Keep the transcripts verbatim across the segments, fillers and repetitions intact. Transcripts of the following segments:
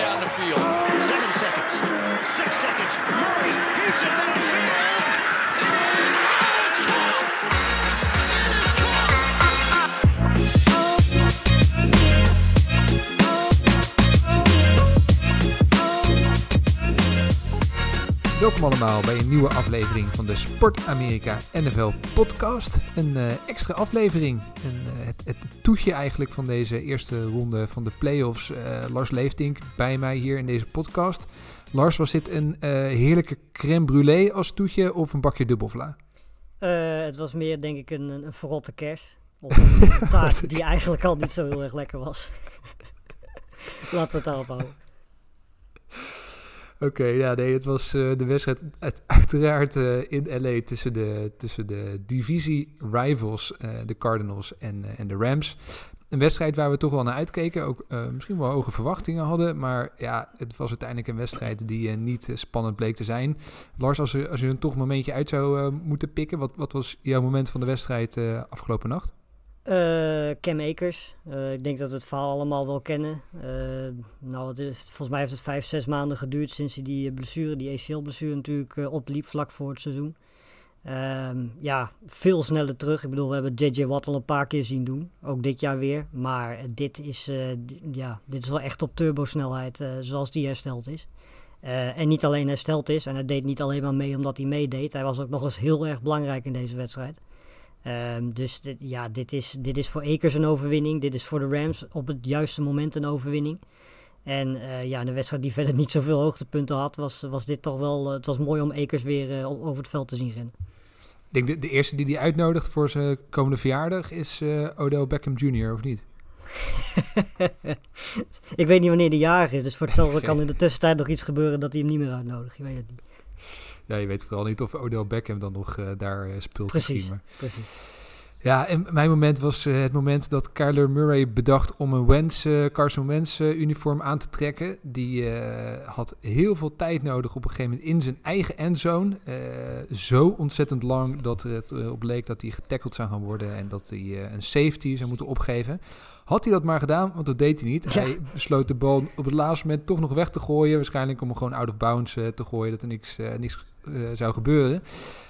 down the field. Seven seconds. Six seconds. Murray keeps it downfield. Welkom allemaal bij een nieuwe aflevering van de Sport Amerika N F L podcast. Een uh, extra aflevering. En, uh, het, het toetje eigenlijk van deze eerste ronde van de playoffs. Uh, Lars Leeftink bij mij hier in deze podcast. Lars, was dit een uh, heerlijke crème brûlée als toetje of een bakje dubbelvla? Uh, het was meer denk ik een, een verrotte kers. Of een taart die eigenlijk al niet zo heel erg lekker was. Laten we het daarop houden. Oké, okay, ja, nee, het was uh, de wedstrijd uit, uiteraard uh, in L A tussen de, tussen de divisie rivals, uh, de Cardinals en, uh, en de Rams. Een wedstrijd waar we toch wel naar uitkeken, ook uh, misschien wel hoge verwachtingen hadden. Maar ja, het was uiteindelijk een wedstrijd die uh, niet uh, spannend bleek te zijn. Lars, als je, als je een toch momentje uit zou uh, moeten pikken, wat, wat was jouw moment van de wedstrijd uh, afgelopen nacht? Uh, Cam Akers. Uh, ik denk dat we het verhaal allemaal wel kennen. Uh, nou, het is, volgens mij heeft het vijf, zes maanden geduurd sinds hij die blessure, die A C L-blessure natuurlijk uh, opliep vlak voor het seizoen. Uh, ja, veel sneller terug. Ik bedoel, we hebben J J Wattel een paar keer zien doen. Ook dit jaar weer. Maar dit is, uh, d- ja, dit is wel echt op turbosnelheid uh, zoals die hersteld is. Uh, en niet alleen hersteld is. En hij deed niet alleen maar mee omdat hij meedeed. Hij was ook nog eens heel erg belangrijk in deze wedstrijd. Um, dus dit, ja, dit is, dit is voor Akers een overwinning. Dit is voor de Rams op het juiste moment een overwinning. En uh, ja, de wedstrijd die verder niet zoveel hoogtepunten had, was, was dit toch wel... Uh, het was mooi om Akers weer uh, over het veld te zien rennen. Ik denk de, de eerste die hij uitnodigt voor zijn komende verjaardag is uh, Odell Beckham junior, of niet? Ik weet niet wanneer hij jarig is, dus voor hetzelfde kan in de tussentijd nog iets gebeuren dat hij hem niet meer uitnodigt. Je weet het niet. Ja, je weet vooral niet of Odell Beckham dan nog uh, daar uh, speelt. Precies, precies. Ja, en mijn moment was uh, het moment dat Kyler Murray bedacht om een Wentz, uh, Carson Wentz uh, uniform aan te trekken. Die uh, had heel veel tijd nodig op een gegeven moment in zijn eigen endzone. Uh, zo ontzettend lang dat het uh, op leek dat hij getackled zou gaan worden en dat hij uh, een safety zou moeten opgeven. Had hij dat maar gedaan, want dat deed hij niet. Ja. Hij besloot de bal op het laatste moment toch nog weg te gooien. Waarschijnlijk om hem gewoon out of bounds uh, te gooien, dat er niks, uh, niks uh, zou gebeuren.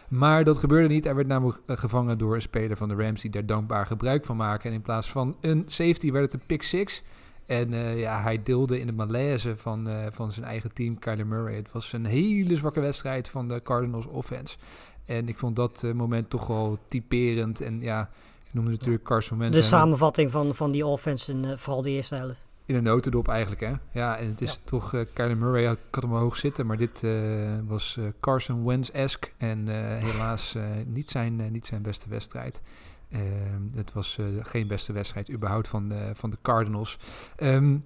Maar dat gebeurde niet. Hij werd namelijk uh, gevangen door een speler van de Rams die daar dankbaar gebruik van maakte. En in plaats van een safety werd het een pick six. En uh, ja, hij deelde in de malaise van, uh, van zijn eigen team, Kyler Murray. Het was een hele zwakke wedstrijd van de Cardinals offense. En ik vond dat uh, moment toch wel typerend en ja... noemde natuurlijk Carson Wentz. De samenvatting van, van die offense en uh, vooral de eerste helft. In een notendop eigenlijk, hè? Ja, en het is ja. toch... Uh, Kyler Murray had, had hem hoog zitten, maar dit uh, was uh, Carson Wentz-esque. En uh, helaas uh, niet, zijn, uh, niet zijn beste wedstrijd. Uh, het was uh, geen beste wedstrijd überhaupt van, uh, van de Cardinals. Um,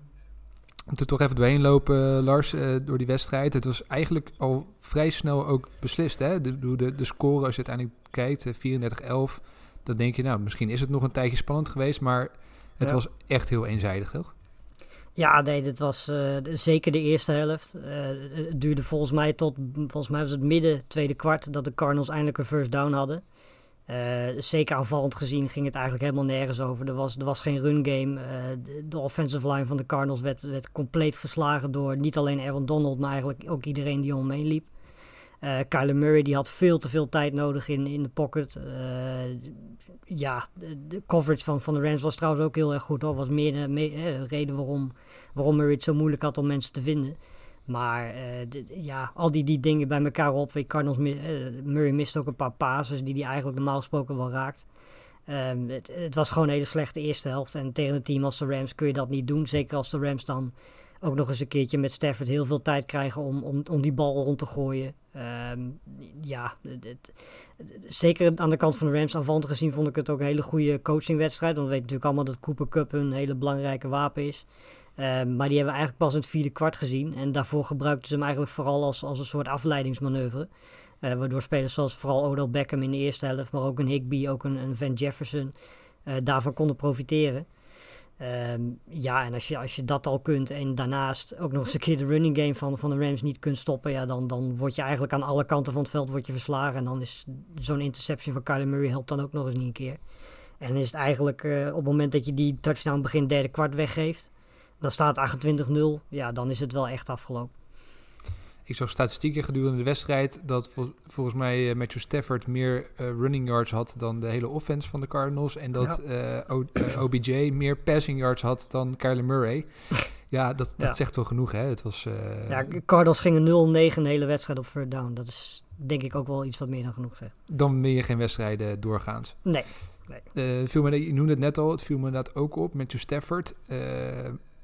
om er toch even doorheen lopen, Lars, uh, door die wedstrijd. Het was eigenlijk al vrij snel ook beslist, hè? De, de, de score, als je uiteindelijk kijkt, uh, vierendertig elf... Dan denk je, nou, misschien is het nog een tijdje spannend geweest, maar het ja. was echt heel eenzijdig, toch? Ja, nee, dit was uh, de, zeker de eerste helft. Uh, het duurde volgens mij tot, volgens mij was het midden, tweede kwart, dat de Cardinals eindelijk een first down hadden. Uh, zeker aanvallend gezien ging het eigenlijk helemaal nergens over. Er was, er was geen run game. Uh, de, de offensive line van de Cardinals werd, werd compleet verslagen door niet alleen Aaron Donald, maar eigenlijk ook iedereen die om hem heen liep. Uh, Kyler Murray die had veel te veel tijd nodig in, in de pocket. Uh, ja, de, de coverage van, van de Rams was trouwens ook heel erg goed, hoor. Was meer de reden waarom, waarom Murray het zo moeilijk had om mensen te vinden. Maar uh, de, ja, al die, die dingen bij elkaar op. Cardinals, uh, Murray mist ook een paar passes die hij eigenlijk normaal gesproken wel raakt. Uh, het, het was gewoon een hele slechte eerste helft. En tegen een team als de Rams kun je dat niet doen. Zeker als de Rams dan ook nog eens een keertje met Stafford heel veel tijd krijgen om, om, om die bal rond te gooien. Um, ja, dit, zeker aan de kant van de Rams aanvallend gezien vond ik het ook een hele goede coachingwedstrijd. Want we weten natuurlijk allemaal dat Cooper Kupp een hele belangrijke wapen is. Um, maar die hebben we eigenlijk pas in het vierde kwart gezien. En daarvoor gebruikten ze hem eigenlijk vooral als, als een soort afleidingsmanoeuvre. Uh, waardoor spelers zoals vooral Odell Beckham in de eerste helft, maar ook een Higby, ook een, een Van Jefferson, uh, daarvan konden profiteren. Um, ja, en als je, als je dat al kunt en daarnaast ook nog eens een keer de running game van, van de Rams niet kunt stoppen, ja, dan, dan word je eigenlijk aan alle kanten van het veld word je verslagen. En dan is zo'n interception van Kyler Murray helpt dan ook nog eens niet een keer. En dan is het eigenlijk uh, op het moment dat je die touchdown begin derde kwart weggeeft, dan staat het achtentwintig nul. Ja, dan is het wel echt afgelopen. Ik zag statistieken gedurende de wedstrijd dat vol, volgens mij Matthew Stafford meer uh, running yards had dan de hele offense van de Cardinals. En dat ja. uh, o, uh, O B J meer passing yards had dan Kyler Murray. Ja, dat, dat ja. zegt wel genoeg, hè? Het was, uh... ja, Cardinals gingen nul negen de hele wedstrijd op third down. Dat is denk ik ook wel iets wat meer dan genoeg zegt. Dan ben je geen wedstrijden doorgaans. Nee. nee. Uh, viel me, je noemde het net al, het viel me inderdaad ook op. Matthew Stafford, uh,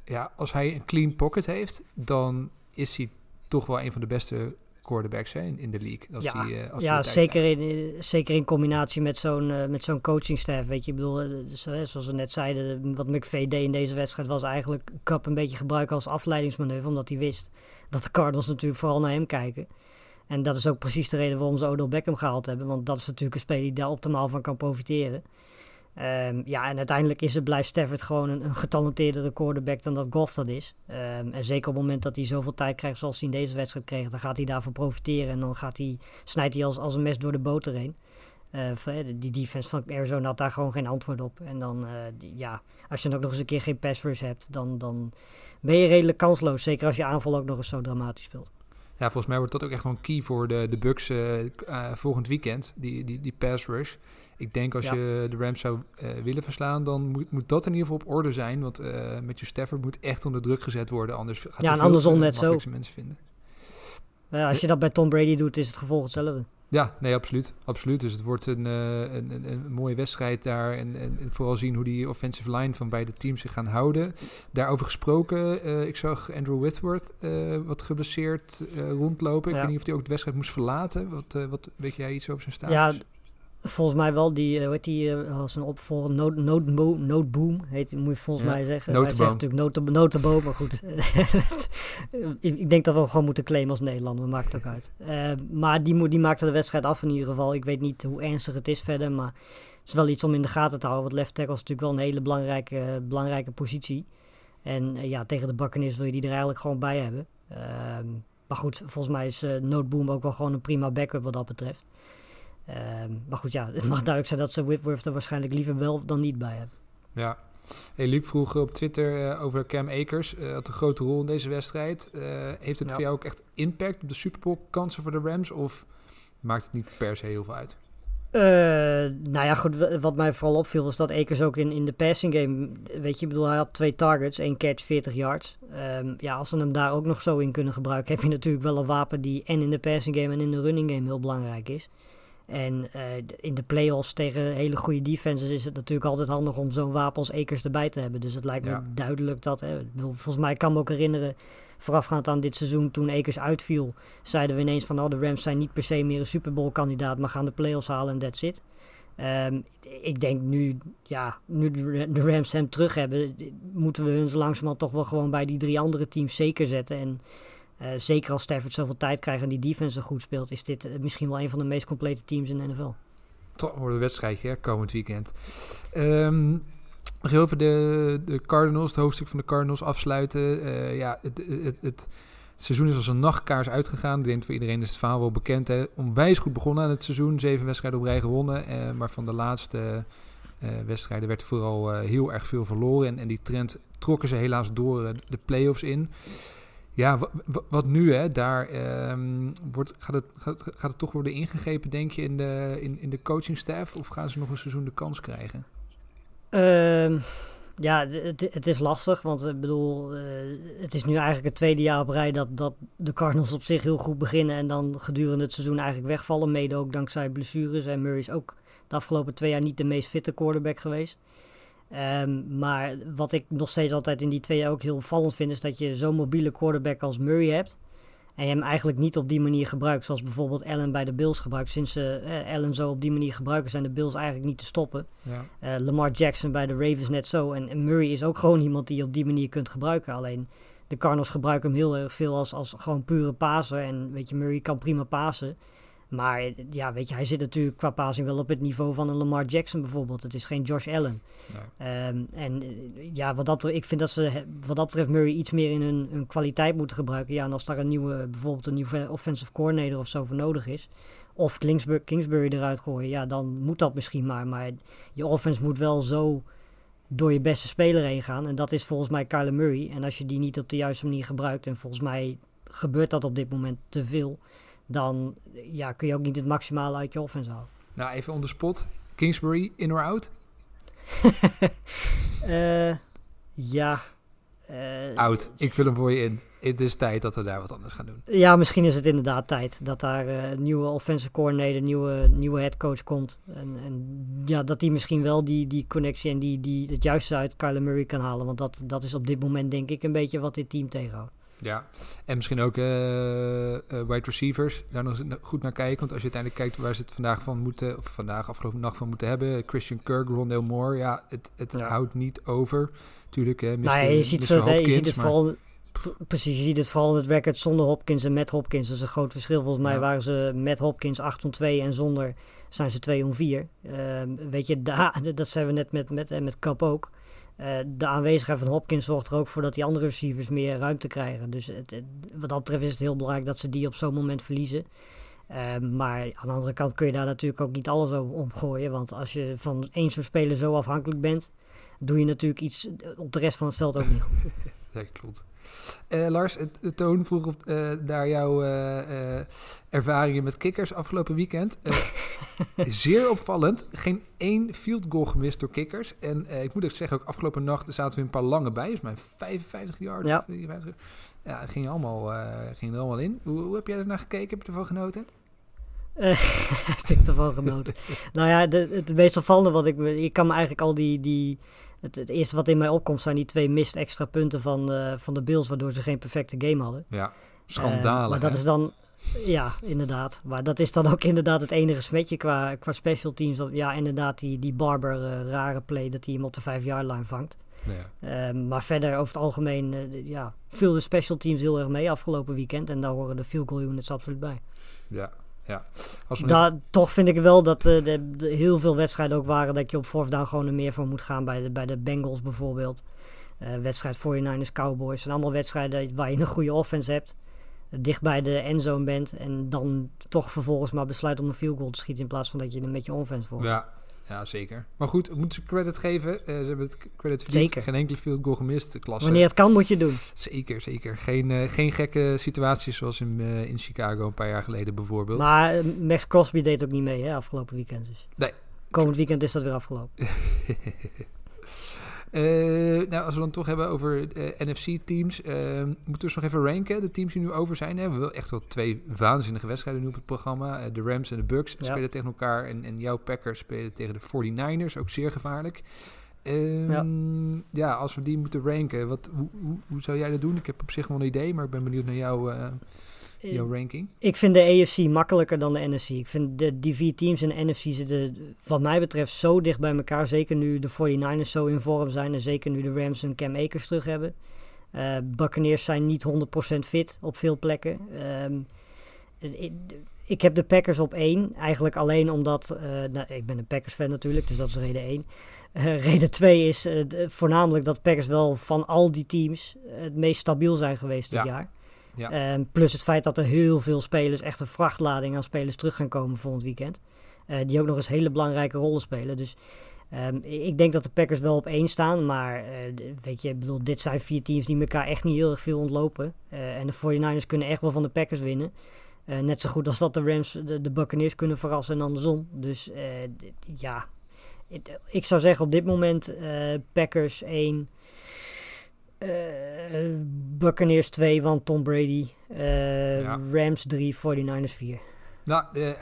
ja, als hij een clean pocket heeft, dan is hij toch wel een van de beste quarterbacks hè, in de league. Als ja, die, als ja zeker, in, zeker in combinatie met zo'n, uh, met zo'n coachingstaf. Weet je, ik bedoel, zoals we net zeiden, wat McVay deed in deze wedstrijd was eigenlijk Kupp een beetje gebruiken als afleidingsmanoeuvre, omdat hij wist dat de Cardinals natuurlijk vooral naar hem kijken. En dat is ook precies de reden waarom ze Odell Beckham gehaald hebben, want dat is natuurlijk een speler die daar optimaal van kan profiteren. Um, ja, en uiteindelijk is het, blijft Stafford gewoon een, een getalenteerdere quarterback dan dat Goff dat is. Um, en zeker op het moment dat hij zoveel tijd krijgt zoals hij in deze wedstrijd kreeg, dan gaat hij daarvan profiteren. En dan gaat hij, snijdt hij als, als een mes door de boter heen. Uh, die defense van Arizona had daar gewoon geen antwoord op. En dan, uh, ja, als je dan ook nog eens een keer geen pass rush hebt, dan, dan ben je redelijk kansloos. Zeker als je aanval ook nog eens zo dramatisch speelt. Ja, volgens mij wordt dat ook echt gewoon key voor de, de Bucks uh, uh, volgend weekend, die, die, die pass rush. Ik denk als ja. je de Rams zou uh, willen verslaan, dan moet, moet dat in ieder geval op orde zijn. Want uh, Matthew Stafford moet echt onder druk gezet worden. Anders gaat ja, en veel andersom net zo. Mensen vinden. Ja, als je dat bij Tom Brady doet, is het gevolg hetzelfde. Ja, nee, absoluut. absoluut. Dus het wordt een, uh, een, een, een mooie wedstrijd daar. En, en, en vooral zien hoe die offensive line van beide teams zich gaan houden. Daarover gesproken, uh, ik zag Andrew Whitworth uh, wat geblesseerd uh, rondlopen. Ik ja. weet niet of hij ook de wedstrijd moest verlaten. Wat, uh, wat weet jij iets over zijn status? Ja, volgens mij wel, die, uh, weet die uh, als een opvolger, nood, nood, mo, Noteboom, heet, moet je volgens ja, mij zeggen. Notenboom. Hij zegt natuurlijk Noteboom, maar goed. ik, ik denk dat we hem gewoon moeten claimen als Nederlander, maar maakt ook uit. Uh, maar die, die maakte de wedstrijd af in ieder geval. Ik weet niet hoe ernstig het is verder, maar het is wel iets om in de gaten te houden. Want left tackle is natuurlijk wel een hele belangrijke, uh, belangrijke positie. En uh, ja, tegen de Buccaneers wil je die er eigenlijk gewoon bij hebben. Uh, maar goed, volgens mij is uh, Noteboom ook wel gewoon een prima backup wat dat betreft. Uh, maar goed, ja, het mag duidelijk zijn dat ze Whitworth er waarschijnlijk liever wel dan niet bij hebben. Ja. Hey, Luc vroeg op Twitter uh, over Cam Akers. Uh, had een grote rol in deze wedstrijd. Uh, heeft het ja. voor jou ook echt impact op de Super Bowl kansen voor de Rams? Of maakt het niet per se heel veel uit? Uh, nou ja, goed. Wat mij vooral opviel was dat Akers ook in, in de passing game... Weet je, ik bedoel, hij had twee targets, één catch, veertig yards. Um, ja, als ze hem daar ook nog zo in kunnen gebruiken, heb je natuurlijk wel een wapen die en in de passing game en in de running game heel belangrijk is. En uh, in de play-offs tegen hele goede defenses is het natuurlijk altijd handig om zo'n wapen als Akers erbij te hebben. Dus het lijkt ja. me duidelijk dat... Hè, volgens mij kan me ook herinneren, voorafgaand aan dit seizoen, toen Akers uitviel, zeiden we ineens van, oh, de Rams zijn niet per se meer een Super Bowl kandidaat, maar gaan de play-offs halen en that's it. Um, ik denk nu, ja, nu de Rams hem terug hebben, moeten we hun zo langzamerhand toch wel gewoon bij die drie andere teams zeker zetten. En Uh, zeker als Stafford zoveel tijd krijgt en die defense goed speelt, is dit uh, misschien wel een van de meest complete teams in de N F L. Toch wordt een wedstrijdje, hè, komend weekend. Um, nog heel even de, de Cardinals, het hoofdstuk van de Cardinals afsluiten. Uh, ja, het, het, het, het seizoen is als een nachtkaars uitgegaan. Ik denk voor iedereen is het verhaal wel bekend. Hè. Onwijs goed begonnen aan het seizoen. Zeven wedstrijden op rij gewonnen. Uh, maar van de laatste uh, wedstrijden werd vooral uh, heel erg veel verloren. En, en die trend trokken ze helaas door uh, de play-offs in. Ja, w- w- wat nu, hè? Daar um, wordt, gaat, het, gaat, gaat het toch worden ingegrepen, denk je, in de, in, in de coachingstaf? Of gaan ze nog een seizoen de kans krijgen? Um, ja, het, het is lastig. Want ik bedoel, uh, het is nu eigenlijk het tweede jaar op rij dat, dat de Cardinals op zich heel goed beginnen. En dan gedurende het seizoen eigenlijk wegvallen. Mede ook dankzij blessures. En Murray is ook de afgelopen twee jaar niet de meest fitte quarterback geweest. Um, maar wat ik nog steeds altijd in die twee ook heel opvallend vind, is dat je zo'n mobiele quarterback als Murray hebt en je hem eigenlijk niet op die manier gebruikt, zoals bijvoorbeeld Allen bij de Bills gebruikt. Sinds ze uh, Allen zo op die manier gebruiken, zijn de Bills eigenlijk niet te stoppen. Ja. Uh, Lamar Jackson bij de Ravens net zo. En, en Murray is ook gewoon iemand die je op die manier kunt gebruiken. Alleen de Cardinals gebruiken hem heel erg veel als, als gewoon pure paser. En weet je, Murray kan prima pasen. Maar ja, weet je, hij zit natuurlijk qua passing wel op het niveau van een Lamar Jackson bijvoorbeeld. Het is geen Josh Allen. Ja. Um, en ja, wat dat betreft, ik vind dat ze wat dat betreft Murray iets meer in hun, hun kwaliteit moeten gebruiken. Ja, en als daar een nieuwe, bijvoorbeeld een nieuwe offensive coordinator of zo voor nodig is. Of Kingsbury, Kingsbury eruit gooien, ja, dan moet dat misschien maar. Maar je offense moet wel zo door je beste speler heen gaan. En dat is volgens mij Kyler Murray. En als je die niet op de juiste manier gebruikt, en volgens mij gebeurt dat op dit moment te veel, dan ja, kun je ook niet het maximale uit je offense halen. Nou, even on the spot. Kingsbury, in or out? uh, ja. Uh, out. Ik vul hem voor je in. Het is tijd dat we daar wat anders gaan doen. Ja, misschien is het inderdaad tijd dat daar uh, een nieuwe offensive coordinator, een nieuwe, nieuwe headcoach komt. En, en ja, dat die misschien wel die, die connectie en die, die het juiste uit Kyler Murray kan halen. Want dat, dat is op dit moment denk ik een beetje wat dit team tegenhoudt. Ja, en misschien ook uh, uh, wide receivers, daar nog eens goed naar kijken. Want als je uiteindelijk kijkt waar ze het vandaag van moeten, of vandaag afgelopen nacht van moeten hebben. Christian Kirk, Rondel Moore, ja, het, het ja. houdt niet over. Tuurlijk, hè, mister Nou, je ziet het vooral... Precies, je ziet het vooral in het record zonder Hopkins en met Hopkins. Dat is een groot verschil. Volgens mij ja. waren ze met Hopkins acht om twee en zonder zijn ze twee om vier. Uh, weet je, da, dat zijn we net met, met, en met Kupp ook. Uh, de aanwezigheid van Hopkins zorgt er ook voor dat die andere receivers meer ruimte krijgen. Dus het, het, wat dat betreft is het heel belangrijk dat ze die op zo'n moment verliezen. Uh, maar aan de andere kant kun je daar natuurlijk ook niet alles om gooien. Want als je van één zo'n speler zo afhankelijk bent, doe je natuurlijk iets op de rest van het veld ook niet goed. Ja, klopt. Uh, Lars, Toon vroeg op uh, daar jouw uh, uh, ervaringen met kickers afgelopen weekend. Uh, zeer opvallend. Geen één field goal gemist door kickers. En uh, ik moet ook zeggen, ook afgelopen nacht zaten we een paar lange bij. Dus mijn vijfenvijftig yard. Ja, vijfenvijftig, ja dat ging, allemaal, uh, ging er allemaal in. Hoe, hoe heb jij ernaar gekeken? Heb je ervan genoten? Uh, heb ik ervan genoten? Nou ja, de, het meest opvallende, wat ik, ik kan me eigenlijk al die... die Het, het eerste wat in mij opkomt zijn die twee mist extra punten van, uh, van de Bills, waardoor ze geen perfecte game hadden. Ja, schandalig. Uh, maar dat hè? is dan, ja, inderdaad. Maar dat is dan ook inderdaad het enige smetje qua, qua special teams. Ja, inderdaad, die, die Barber uh, rare play dat hij hem op de vijf-yard line vangt. Ja. Uh, maar verder over het algemeen uh, ja, viel de special teams heel erg mee afgelopen weekend. En daar horen de field goal units absoluut bij. Ja. Ja, als we da- even... Toch vind ik wel dat uh, de, de heel veel wedstrijden ook waren dat je op fourth down gewoon er meer voor moet gaan. Bij de, bij de Bengals bijvoorbeeld. Uh, wedstrijd forty-niners, Cowboys. Het zijn allemaal wedstrijden waar je een goede offense hebt. Uh, dicht bij de endzone bent. En dan toch vervolgens maar besluit om een field goal te schieten. In plaats van dat je er met je offense voor. Ja, ja, zeker. Maar goed, we moeten ze credit geven. Uh, ze hebben het credit verdiend. Zeker. Geen enkele field goal gemist. De klasse. Wanneer het kan moet je doen. Zeker, zeker. Geen, uh, geen gekke situaties zoals in, uh, in Chicago een paar jaar geleden bijvoorbeeld. Maar uh, Maxx Crosby deed ook niet mee hè, afgelopen weekend. Dus. Nee. Komend weekend is dat weer afgelopen. Uh, nou, als we dan toch hebben over uh, N F C-teams, uh, moeten we dus nog even ranken. De teams die nu over zijn, hè? We hebben echt wel twee waanzinnige wedstrijden nu op het programma. Uh, de Rams en de Bucks ja. spelen tegen elkaar en, en jouw Packers spelen tegen de forty-niners, ook zeer gevaarlijk. Um, ja. ja, als we die moeten ranken, wat, hoe, hoe, hoe zou jij dat doen? Ik heb op zich wel een idee, maar ik ben benieuwd naar jouw... Uh, Jouw ranking? Ik vind de A F C makkelijker dan de N F C. Ik vind de, die vier teams in de N F C zitten wat mij betreft zo dicht bij elkaar. Zeker nu de forty-niners zo in vorm zijn. En zeker nu de Rams en Cam Akers terug hebben. Uh, Buccaneers zijn niet honderd procent fit op veel plekken. Um, ik, ik heb de Packers op één. Eigenlijk alleen omdat... Uh, nou, ik ben een Packers fan natuurlijk, dus dat is reden één. Uh, reden twee is uh, de, voornamelijk dat Packers wel van al die teams het meest stabiel zijn geweest dit ja. jaar. Ja. Uh, plus het feit dat er heel veel spelers, echt een vrachtlading aan spelers terug gaan komen volgend weekend. Uh, die ook nog eens hele belangrijke rollen spelen. Dus um, ik denk dat de Packers wel op één staan. Maar uh, weet je, ik bedoel, dit zijn vier teams die elkaar echt niet heel erg veel ontlopen. Uh, en de forty-niners kunnen echt wel van de Packers winnen. Uh, net zo goed als dat de Rams de, de Buccaneers kunnen verrassen en andersom. Dus uh, d- ja, ik zou zeggen op dit moment uh, Packers één... Uh, Buccaneers twee, want Tom Brady. Uh, ja. Rams drie, forty-niners vier. Nou, daar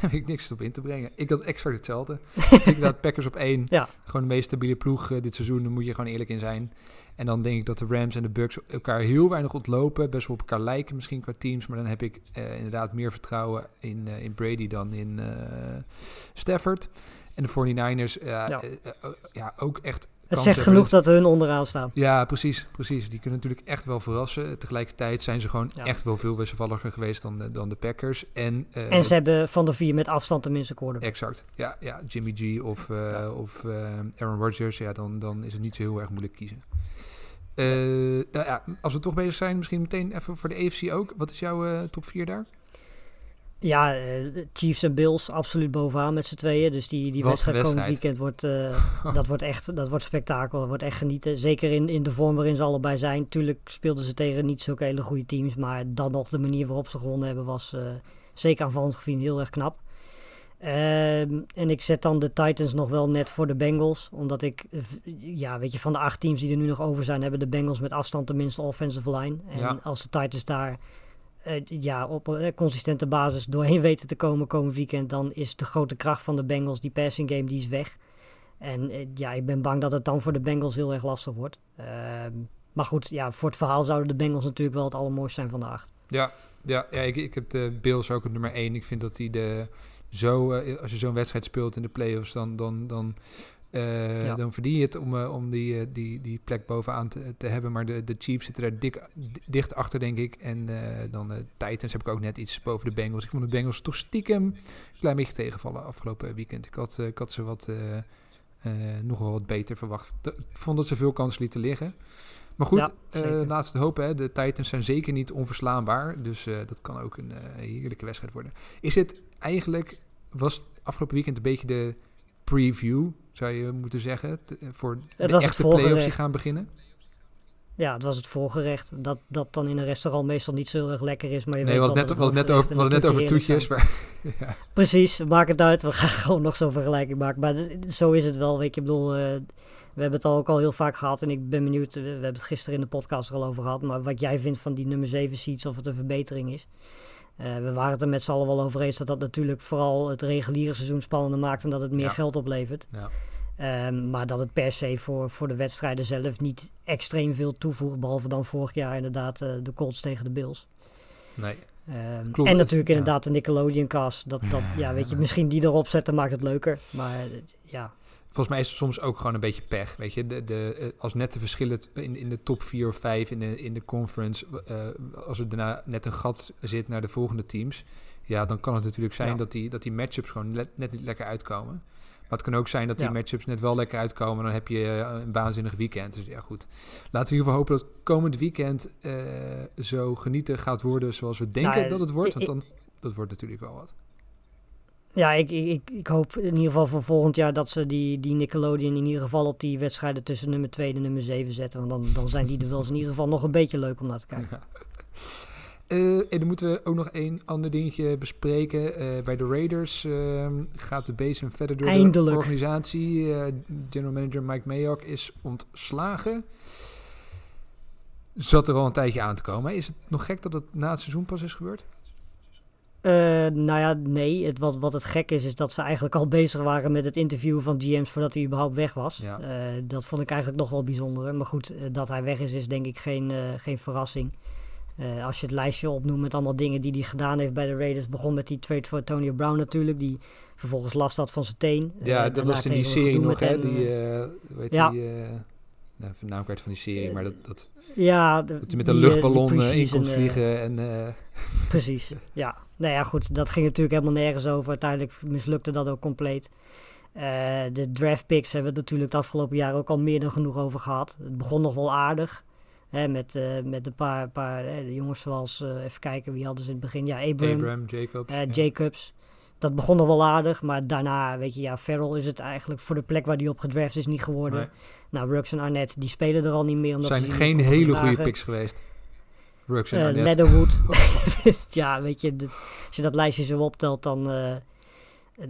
heb ik niks op in te brengen. Ik had exact hetzelfde. Ik had Packers op één. Ja. Gewoon de meest stabiele ploeg uh, dit seizoen. Daar moet je gewoon eerlijk in zijn. En dan denk ik dat de Rams en de Bucks elkaar heel weinig ontlopen. Best wel op elkaar lijken misschien qua teams. Maar dan heb ik uh, inderdaad meer vertrouwen in, uh, in Brady dan in uh, Stafford. En de forty-niners uh, ja. Uh, uh, uh, ja, ook echt... Het zegt genoeg dat hun onderaan staan. Ja, precies, precies. Die kunnen natuurlijk echt wel verrassen. Tegelijkertijd zijn ze gewoon ja. echt wel veel wisselvalliger geweest dan de, dan de Packers. En, uh, en ze hebben van de vier met afstand tenminste quarterback. Exact. Ja, ja, Jimmy G of, uh, ja. of uh, Aaron Rodgers. Ja, dan, dan is het niet zo heel erg moeilijk kiezen. Uh, nou ja, als we toch bezig zijn, misschien meteen even voor de A F C ook. Wat is jouw uh, top vier daar? Ja, uh, Chiefs en Bills absoluut bovenaan met z'n tweeën. Dus die, die wedstrijd komend weekend wordt, uh, dat wordt echt dat wordt spektakel. Dat wordt echt genieten. Zeker in, in de vorm waarin ze allebei zijn. Tuurlijk speelden ze tegen niet zulke hele goede teams. Maar dan nog de manier waarop ze gewonnen hebben was uh, zeker aanvallend gezien heel erg knap. Uh, en ik zet dan de Titans nog wel net voor de Bengals. Omdat ik, ja, weet je, van de acht teams die er nu nog over zijn, hebben de Bengals met afstand tenminste offensive line. En ja. als de Titans daar uh, ja, op uh, consistente basis doorheen weten te komen komend weekend, dan is de grote kracht van de Bengals, die passing game, die is weg. En uh, ja, ik ben bang dat het dan voor de Bengals heel erg lastig wordt. Uh, maar goed, ja, voor het verhaal zouden de Bengals natuurlijk wel het allermooiste zijn van de acht. Ja, ja, ja ik, ik heb de Bills ook op nummer één. Ik vind dat die de... Zo, uh, als je zo'n wedstrijd speelt in de play-offs, dan, dan, dan, uh, ja. dan verdien je het om, uh, om die, uh, die, die plek bovenaan te, te hebben. Maar de, de Chiefs zitten daar dik, dicht achter, denk ik. En uh, dan de Titans heb ik ook net iets boven de Bengals. Ik vond de Bengals toch stiekem een klein beetje tegenvallen afgelopen weekend. Ik had, uh, ik had ze wat, uh, uh, nogal wat beter verwacht. Ik vond dat ze veel kansen lieten liggen. Maar goed, ja, uh, laatste hoop. Hè. De Titans zijn zeker niet onverslaanbaar. Dus uh, dat kan ook een uh, heerlijke wedstrijd worden. Is dit eigenlijk, was afgelopen weekend een beetje de preview, zou je moeten zeggen, t- voor het de echte play-offs die gaan beginnen? Ja, het was het voorgerecht. Dat, dat dan in een restaurant meestal niet zo heel erg lekker is. Maar je nee, weet we hadden het net over, we net over toetjes. Maar, ja. Precies, maak het uit. We gaan gewoon nog zo'n vergelijking maken. Maar d- zo is het wel, weet je, ik bedoel... Uh, we hebben het al ook al heel vaak gehad en ik ben benieuwd, we hebben het gisteren in de podcast er al over gehad, maar wat jij vindt van die nummer zeven seeds, of het een verbetering is. Uh, we waren het er met z'n allen wel over eens dat dat natuurlijk vooral het reguliere seizoen spannender maakt en dat het meer ja. geld oplevert. Ja. Um, maar dat het per se voor, voor de wedstrijden zelf niet extreem veel toevoegt, behalve dan vorig jaar inderdaad uh, de Colts tegen de Bills. Nee. Um, Klopt, en natuurlijk ja. inderdaad de Nickelodeon-cast. Dat, dat, ja, ja, weet je, misschien die erop zetten maakt het leuker, maar uh, ja... Volgens mij is het soms ook gewoon een beetje pech, weet je. De, de, als net de verschillen in, in de top vier of vijf in de, in de conference... Uh, als er daarna net een gat zit naar de volgende teams... ja, dan kan het natuurlijk zijn ja. dat, die, dat die matchups gewoon net, net niet lekker uitkomen. Maar het kan ook zijn dat die ja. matchups net wel lekker uitkomen... en dan heb je een waanzinnig weekend. Dus ja, goed. Laten we in ieder geval hopen dat komend weekend uh, zo genieten gaat worden... zoals we denken nou, dat het wordt, want dan, dat wordt natuurlijk wel wat. Ja, ik, ik, ik hoop in ieder geval voor volgend jaar dat ze die, die Nickelodeon in ieder geval op die wedstrijden tussen nummer twee en nummer zeven zetten. Want dan, dan zijn die er wel eens in ieder geval nog een beetje leuk om naar te kijken. Ja. Uh, en dan moeten we ook nog één ander dingetje bespreken. Uh, bij de Raiders uh, gaat de bezem verder door Eindelijk. de organisatie. Uh, General Manager Mike Mayock is ontslagen. Zat er al een tijdje aan te komen. Is het nog gek dat het na het seizoen pas is gebeurd? Uh, nou ja, nee. Het, wat, wat het gek is, is dat ze eigenlijk al bezig waren met het interview van G M's voordat hij überhaupt weg was. Ja. Uh, dat vond ik eigenlijk nog wel bijzonder. Maar goed, uh, dat hij weg is, is denk ik geen, uh, geen verrassing. Uh, als je het lijstje opnoemt met allemaal dingen die hij gedaan heeft bij de Raiders, begon met die trade voor Tony Brown natuurlijk, die vervolgens last had van zijn teen. Ja, uh, dat was in die serie nog, hè? Die, uh, weet ja. die... Uh... Nou, de naam kwijt van die serie, maar dat, dat, ja, de, dat je met een die, luchtballon uh, in komt vliegen. Uh, en, uh... Precies, ja. Nou ja, goed, dat ging natuurlijk helemaal nergens over. Uiteindelijk mislukte dat ook compleet. Uh, de draft picks hebben we het natuurlijk het afgelopen jaar ook al meer dan genoeg over gehad. Het begon nog wel aardig. Hè, met, uh, met een paar, paar uh, jongens zoals, uh, even kijken, wie hadden ze in het begin? Ja, Abraham, Abraham Jacobs. Uh, ja. Jacobs. Dat begon nog wel aardig, maar daarna, weet je, ja, Ferrel is het eigenlijk voor de plek waar die op gedraft is niet geworden. Nee. Nou, Rux en Arnette, die spelen er al niet meer. Omdat zijn ze geen hele goede picks geweest. Rux en uh, Arnette. Leatherwood. Ja, weet je, de, als je dat lijstje zo optelt, dan... Uh,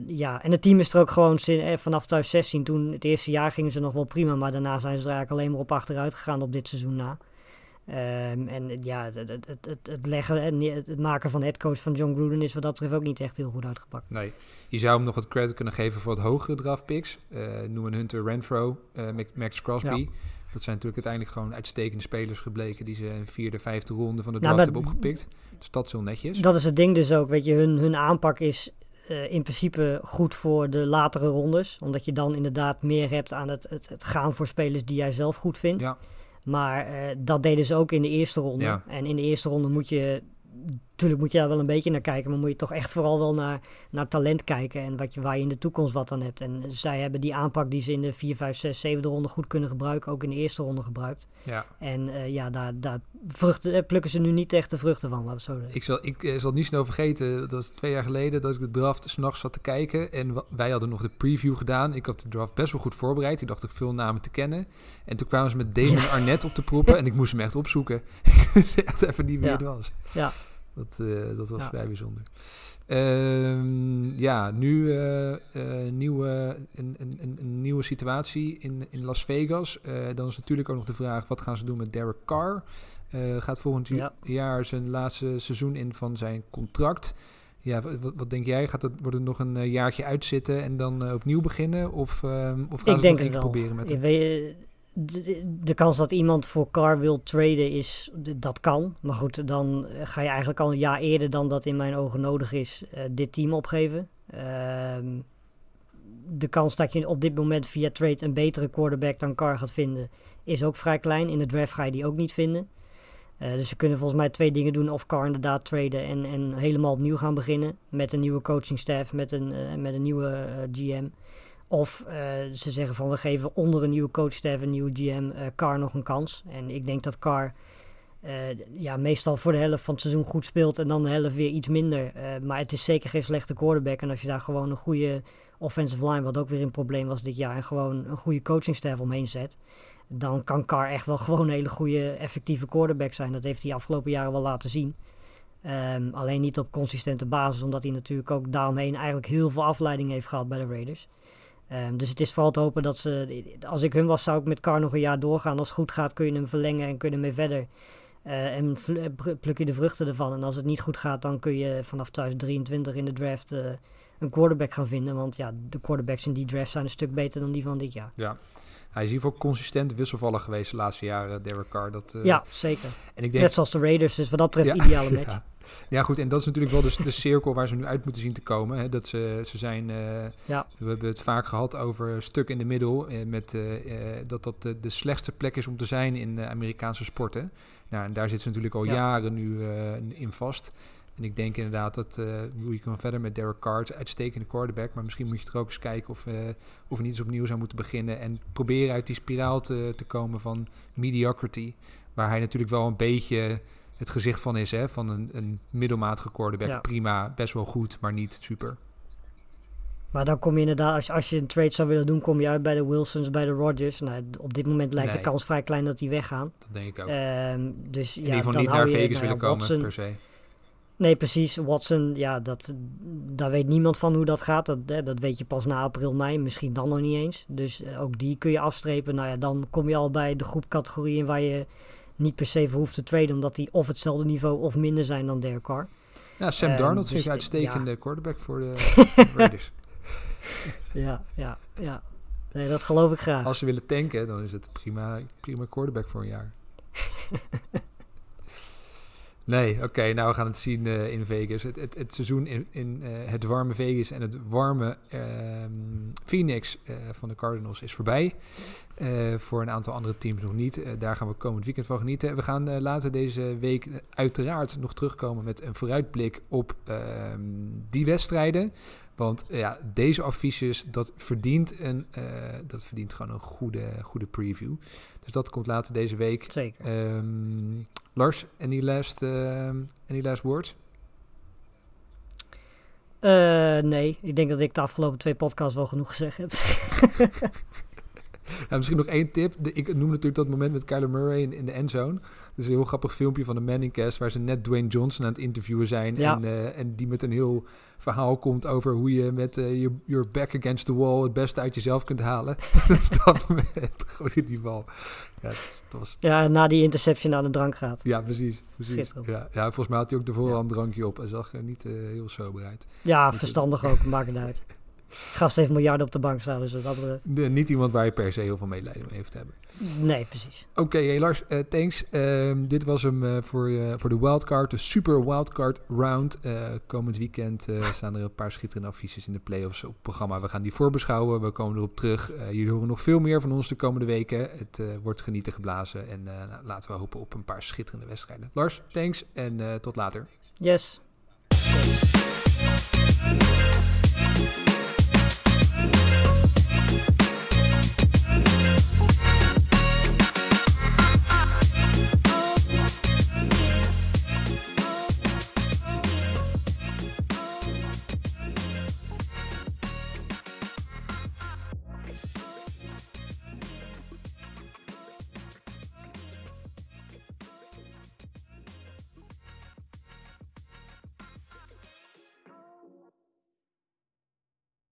ja, en het team is er ook gewoon zin, eh, vanaf tweeduizend zestien, toen het eerste jaar gingen ze nog wel prima, maar daarna zijn ze er eigenlijk alleen maar op achteruit gegaan op dit seizoen na. Um, en ja, het, het, het, het leggen en het, het maken van headcoach van John Gruden is wat dat betreft ook niet echt heel goed uitgepakt. Nee, je zou hem nog wat credit kunnen geven voor wat hogere draftpicks. Uh, noemen Hunter Renfro, uh, Maxx Crosby. Ja. Dat zijn natuurlijk uiteindelijk gewoon uitstekende spelers gebleken die ze in vierde, vijfde ronde van de draft nou, maar, hebben opgepikt. Dus dat is heel netjes. Dat is het ding dus ook, weet je, hun, hun aanpak is... uh, in principe goed voor de latere rondes. Omdat je dan inderdaad meer hebt aan het, het, het gaan voor spelers die jij zelf goed vindt. Ja. Maar uh, dat deden ze ook in de eerste ronde. Ja. En in de eerste ronde moet je... Natuurlijk moet je daar wel een beetje naar kijken, maar moet je toch echt vooral wel naar, naar talent kijken en wat je, waar je in de toekomst wat aan hebt. En zij hebben die aanpak die ze in de vier, vijf, zes, zevende ronde goed kunnen gebruiken, ook in de eerste ronde gebruikt. Ja. En uh, ja, daar, daar vruchten, plukken ze nu niet echt de vruchten van, laat ik zo zeggen. Ik zal, ik, ik zal het niet snel vergeten, dat is twee jaar geleden dat ik de draft 's nachts zat te kijken en w- wij hadden nog de preview gedaan. Ik had de draft best wel goed voorbereid, ik dacht ik veel namen te kennen. En toen kwamen ze met Damien ja. Arnette op te proppen en ik moest hem echt opzoeken. Ik wist echt even niet wie ja. het was. Ja. Dat, uh, dat was ja. vrij bijzonder. Um, ja, nu uh, uh, nieuwe, een, een, een nieuwe situatie in, in Las Vegas. Uh, dan is natuurlijk ook nog de vraag, wat gaan ze doen met Derek Carr? Uh, gaat volgend ja. jaar zijn laatste seizoen in van zijn contract. Ja, wat, wat denk jij? Gaat dat, wordt het nog een jaartje uitzitten en dan uh, opnieuw beginnen? Of, uh, of gaan Ik ze denk het nog wel. proberen met Ik hem? Weet... De, de kans dat iemand voor Carr wil traden is, dat kan. Maar goed, dan ga je eigenlijk al een jaar eerder dan dat in mijn ogen nodig is, uh, dit team opgeven. Uh, de kans dat je op dit moment via trade een betere quarterback dan Carr gaat vinden, is ook vrij klein. In de draft ga je die ook niet vinden. Uh, dus ze kunnen volgens mij twee dingen doen. Of Carr inderdaad traden en, en helemaal opnieuw gaan beginnen. Met een nieuwe coachingstaf, met een, uh, met een nieuwe uh, G M. Of uh, ze zeggen van we geven onder een nieuwe coachstaf, een nieuwe G M, uh, Carr nog een kans. En ik denk dat Carr uh, ja, meestal voor de helft van het seizoen goed speelt en dan de helft weer iets minder. Uh, maar het is zeker geen slechte quarterback. En als je daar gewoon een goede offensive line, wat ook weer een probleem was dit jaar, en gewoon een goede coachingstaf omheen zet, dan kan Carr echt wel gewoon een hele goede, effectieve quarterback zijn. Dat heeft hij afgelopen jaren wel laten zien. Um, alleen niet op consistente basis, omdat hij natuurlijk ook daaromheen eigenlijk heel veel afleiding heeft gehad bij de Raiders. Um, dus het is vooral te hopen dat ze... Als ik hun was, zou ik met Carr nog een jaar doorgaan. Als het goed gaat, kun je hem verlengen en kun je ermee verder. Uh, en vl- pluk je de vruchten ervan. En als het niet goed gaat, dan kun je vanaf tweeduizend drieëntwintig in de draft... Uh, een quarterback gaan vinden. Want ja, de quarterbacks in die draft zijn een stuk beter dan die van dit jaar. Ja, hij is hiervoor consistent wisselvallig geweest de laatste jaren, Derek Carr. Dat, uh... Ja, zeker. En ik denk... Net zoals de Raiders, dus wat dat betreft ja, ideale match. Ja. Ja goed, en dat is natuurlijk wel de, de cirkel waar ze nu uit moeten zien te komen. Hè? Dat ze, ze zijn, uh, ja. we hebben het vaak gehad over stuk in de middel. Eh, met, uh, uh, dat dat de, de slechtste plek is om te zijn in uh, Amerikaanse sporten. Nou, en daar zitten ze natuurlijk al ja. jaren nu uh, in vast. En ik denk inderdaad dat, uh, je kan verder met Derek Carr, uitstekende quarterback. Maar misschien moet je er ook eens kijken of, uh, of er niet eens opnieuw zou moeten beginnen. En proberen uit die spiraal te, te komen van mediocrity. Waar hij natuurlijk wel een beetje... het gezicht van is, hè, van een, een middelmatige quarterback. Ja. Prima, best wel goed, maar niet super. Maar dan kom je inderdaad, als je, als je een trade zou willen doen, kom je uit bij de Wilsons, bij de Rodgers. Nou, op dit moment lijkt nee. de kans vrij klein dat die weggaan. Dat denk ik ook. Um, dus, in ja, ieder geval niet naar Vegas willen komen, Watson, per se. Nee, precies. Watson, ja, dat, daar weet niemand van hoe dat gaat. Dat, dat weet je pas na april, mei. Misschien dan nog niet eens. Dus ook die kun je afstrepen. Nou ja, dan kom je al bij de groep categorieën waar je... niet per se voor hoeft te traden, omdat die of hetzelfde niveau of minder zijn dan Derek Carr. Ja, Sam um, Darnold dus vind ik uitstekende ja. quarterback voor de Raiders. ja, ja, ja. Nee, dat geloof ik graag. Als ze willen tanken, dan is het prima, prima quarterback voor een jaar. nee, oké, okay, nou we gaan het zien uh, in Vegas. Het, het, het seizoen in, in uh, het warme Vegas en het warme uh, Phoenix uh, van de Cardinals is voorbij. Uh, voor een aantal andere teams nog niet. Uh, daar gaan we komend weekend van genieten. We gaan uh, later deze week uiteraard nog terugkomen met een vooruitblik op uh, die wedstrijden. Want uh, ja, deze affiches, dat verdient, een, uh, dat verdient gewoon een goede, goede preview. Dus dat komt later deze week. Zeker. Um, Lars, any last, uh, any last words? Uh, nee, ik denk dat ik de afgelopen twee podcasts wel genoeg gezegd heb. Nou, misschien nog één tip. De, ik noem natuurlijk dat moment met Kyler Murray in, in de endzone. Dat is een heel grappig filmpje van de Manningcast... waar ze net Dwayne Johnson aan het interviewen zijn... Ja. En, uh, en die met een heel verhaal komt over hoe je met uh, your, your back against the wall... het beste uit jezelf kunt halen. dat moment gooit in die bal. Ja, dat was... ja, na die interception aan de drank gaat. Ja, precies. precies. Ja, ja, volgens mij had hij ook de voorhand ja. drankje op... en zag er niet uh, heel sober uit. Ja, verstandig ook, maakt het uit. Gaf zeven miljard op de bank staan. Dus dat we... de, niet iemand waar je per se heel veel medelijden mee heeft te hebben. Nee, precies. Oké, okay, hey, Lars, uh, thanks. Uh, dit was hem uh, voor, uh, voor de wildcard, de super wildcard round. Uh, komend weekend uh, staan er een paar schitterende affiches in de playoffs op het programma. We gaan die voorbeschouwen, we komen erop terug. Uh, jullie horen nog veel meer van ons de komende weken. Het uh, wordt genieten geblazen en uh, laten we hopen op een paar schitterende wedstrijden. Lars, thanks en uh, tot later. Yes.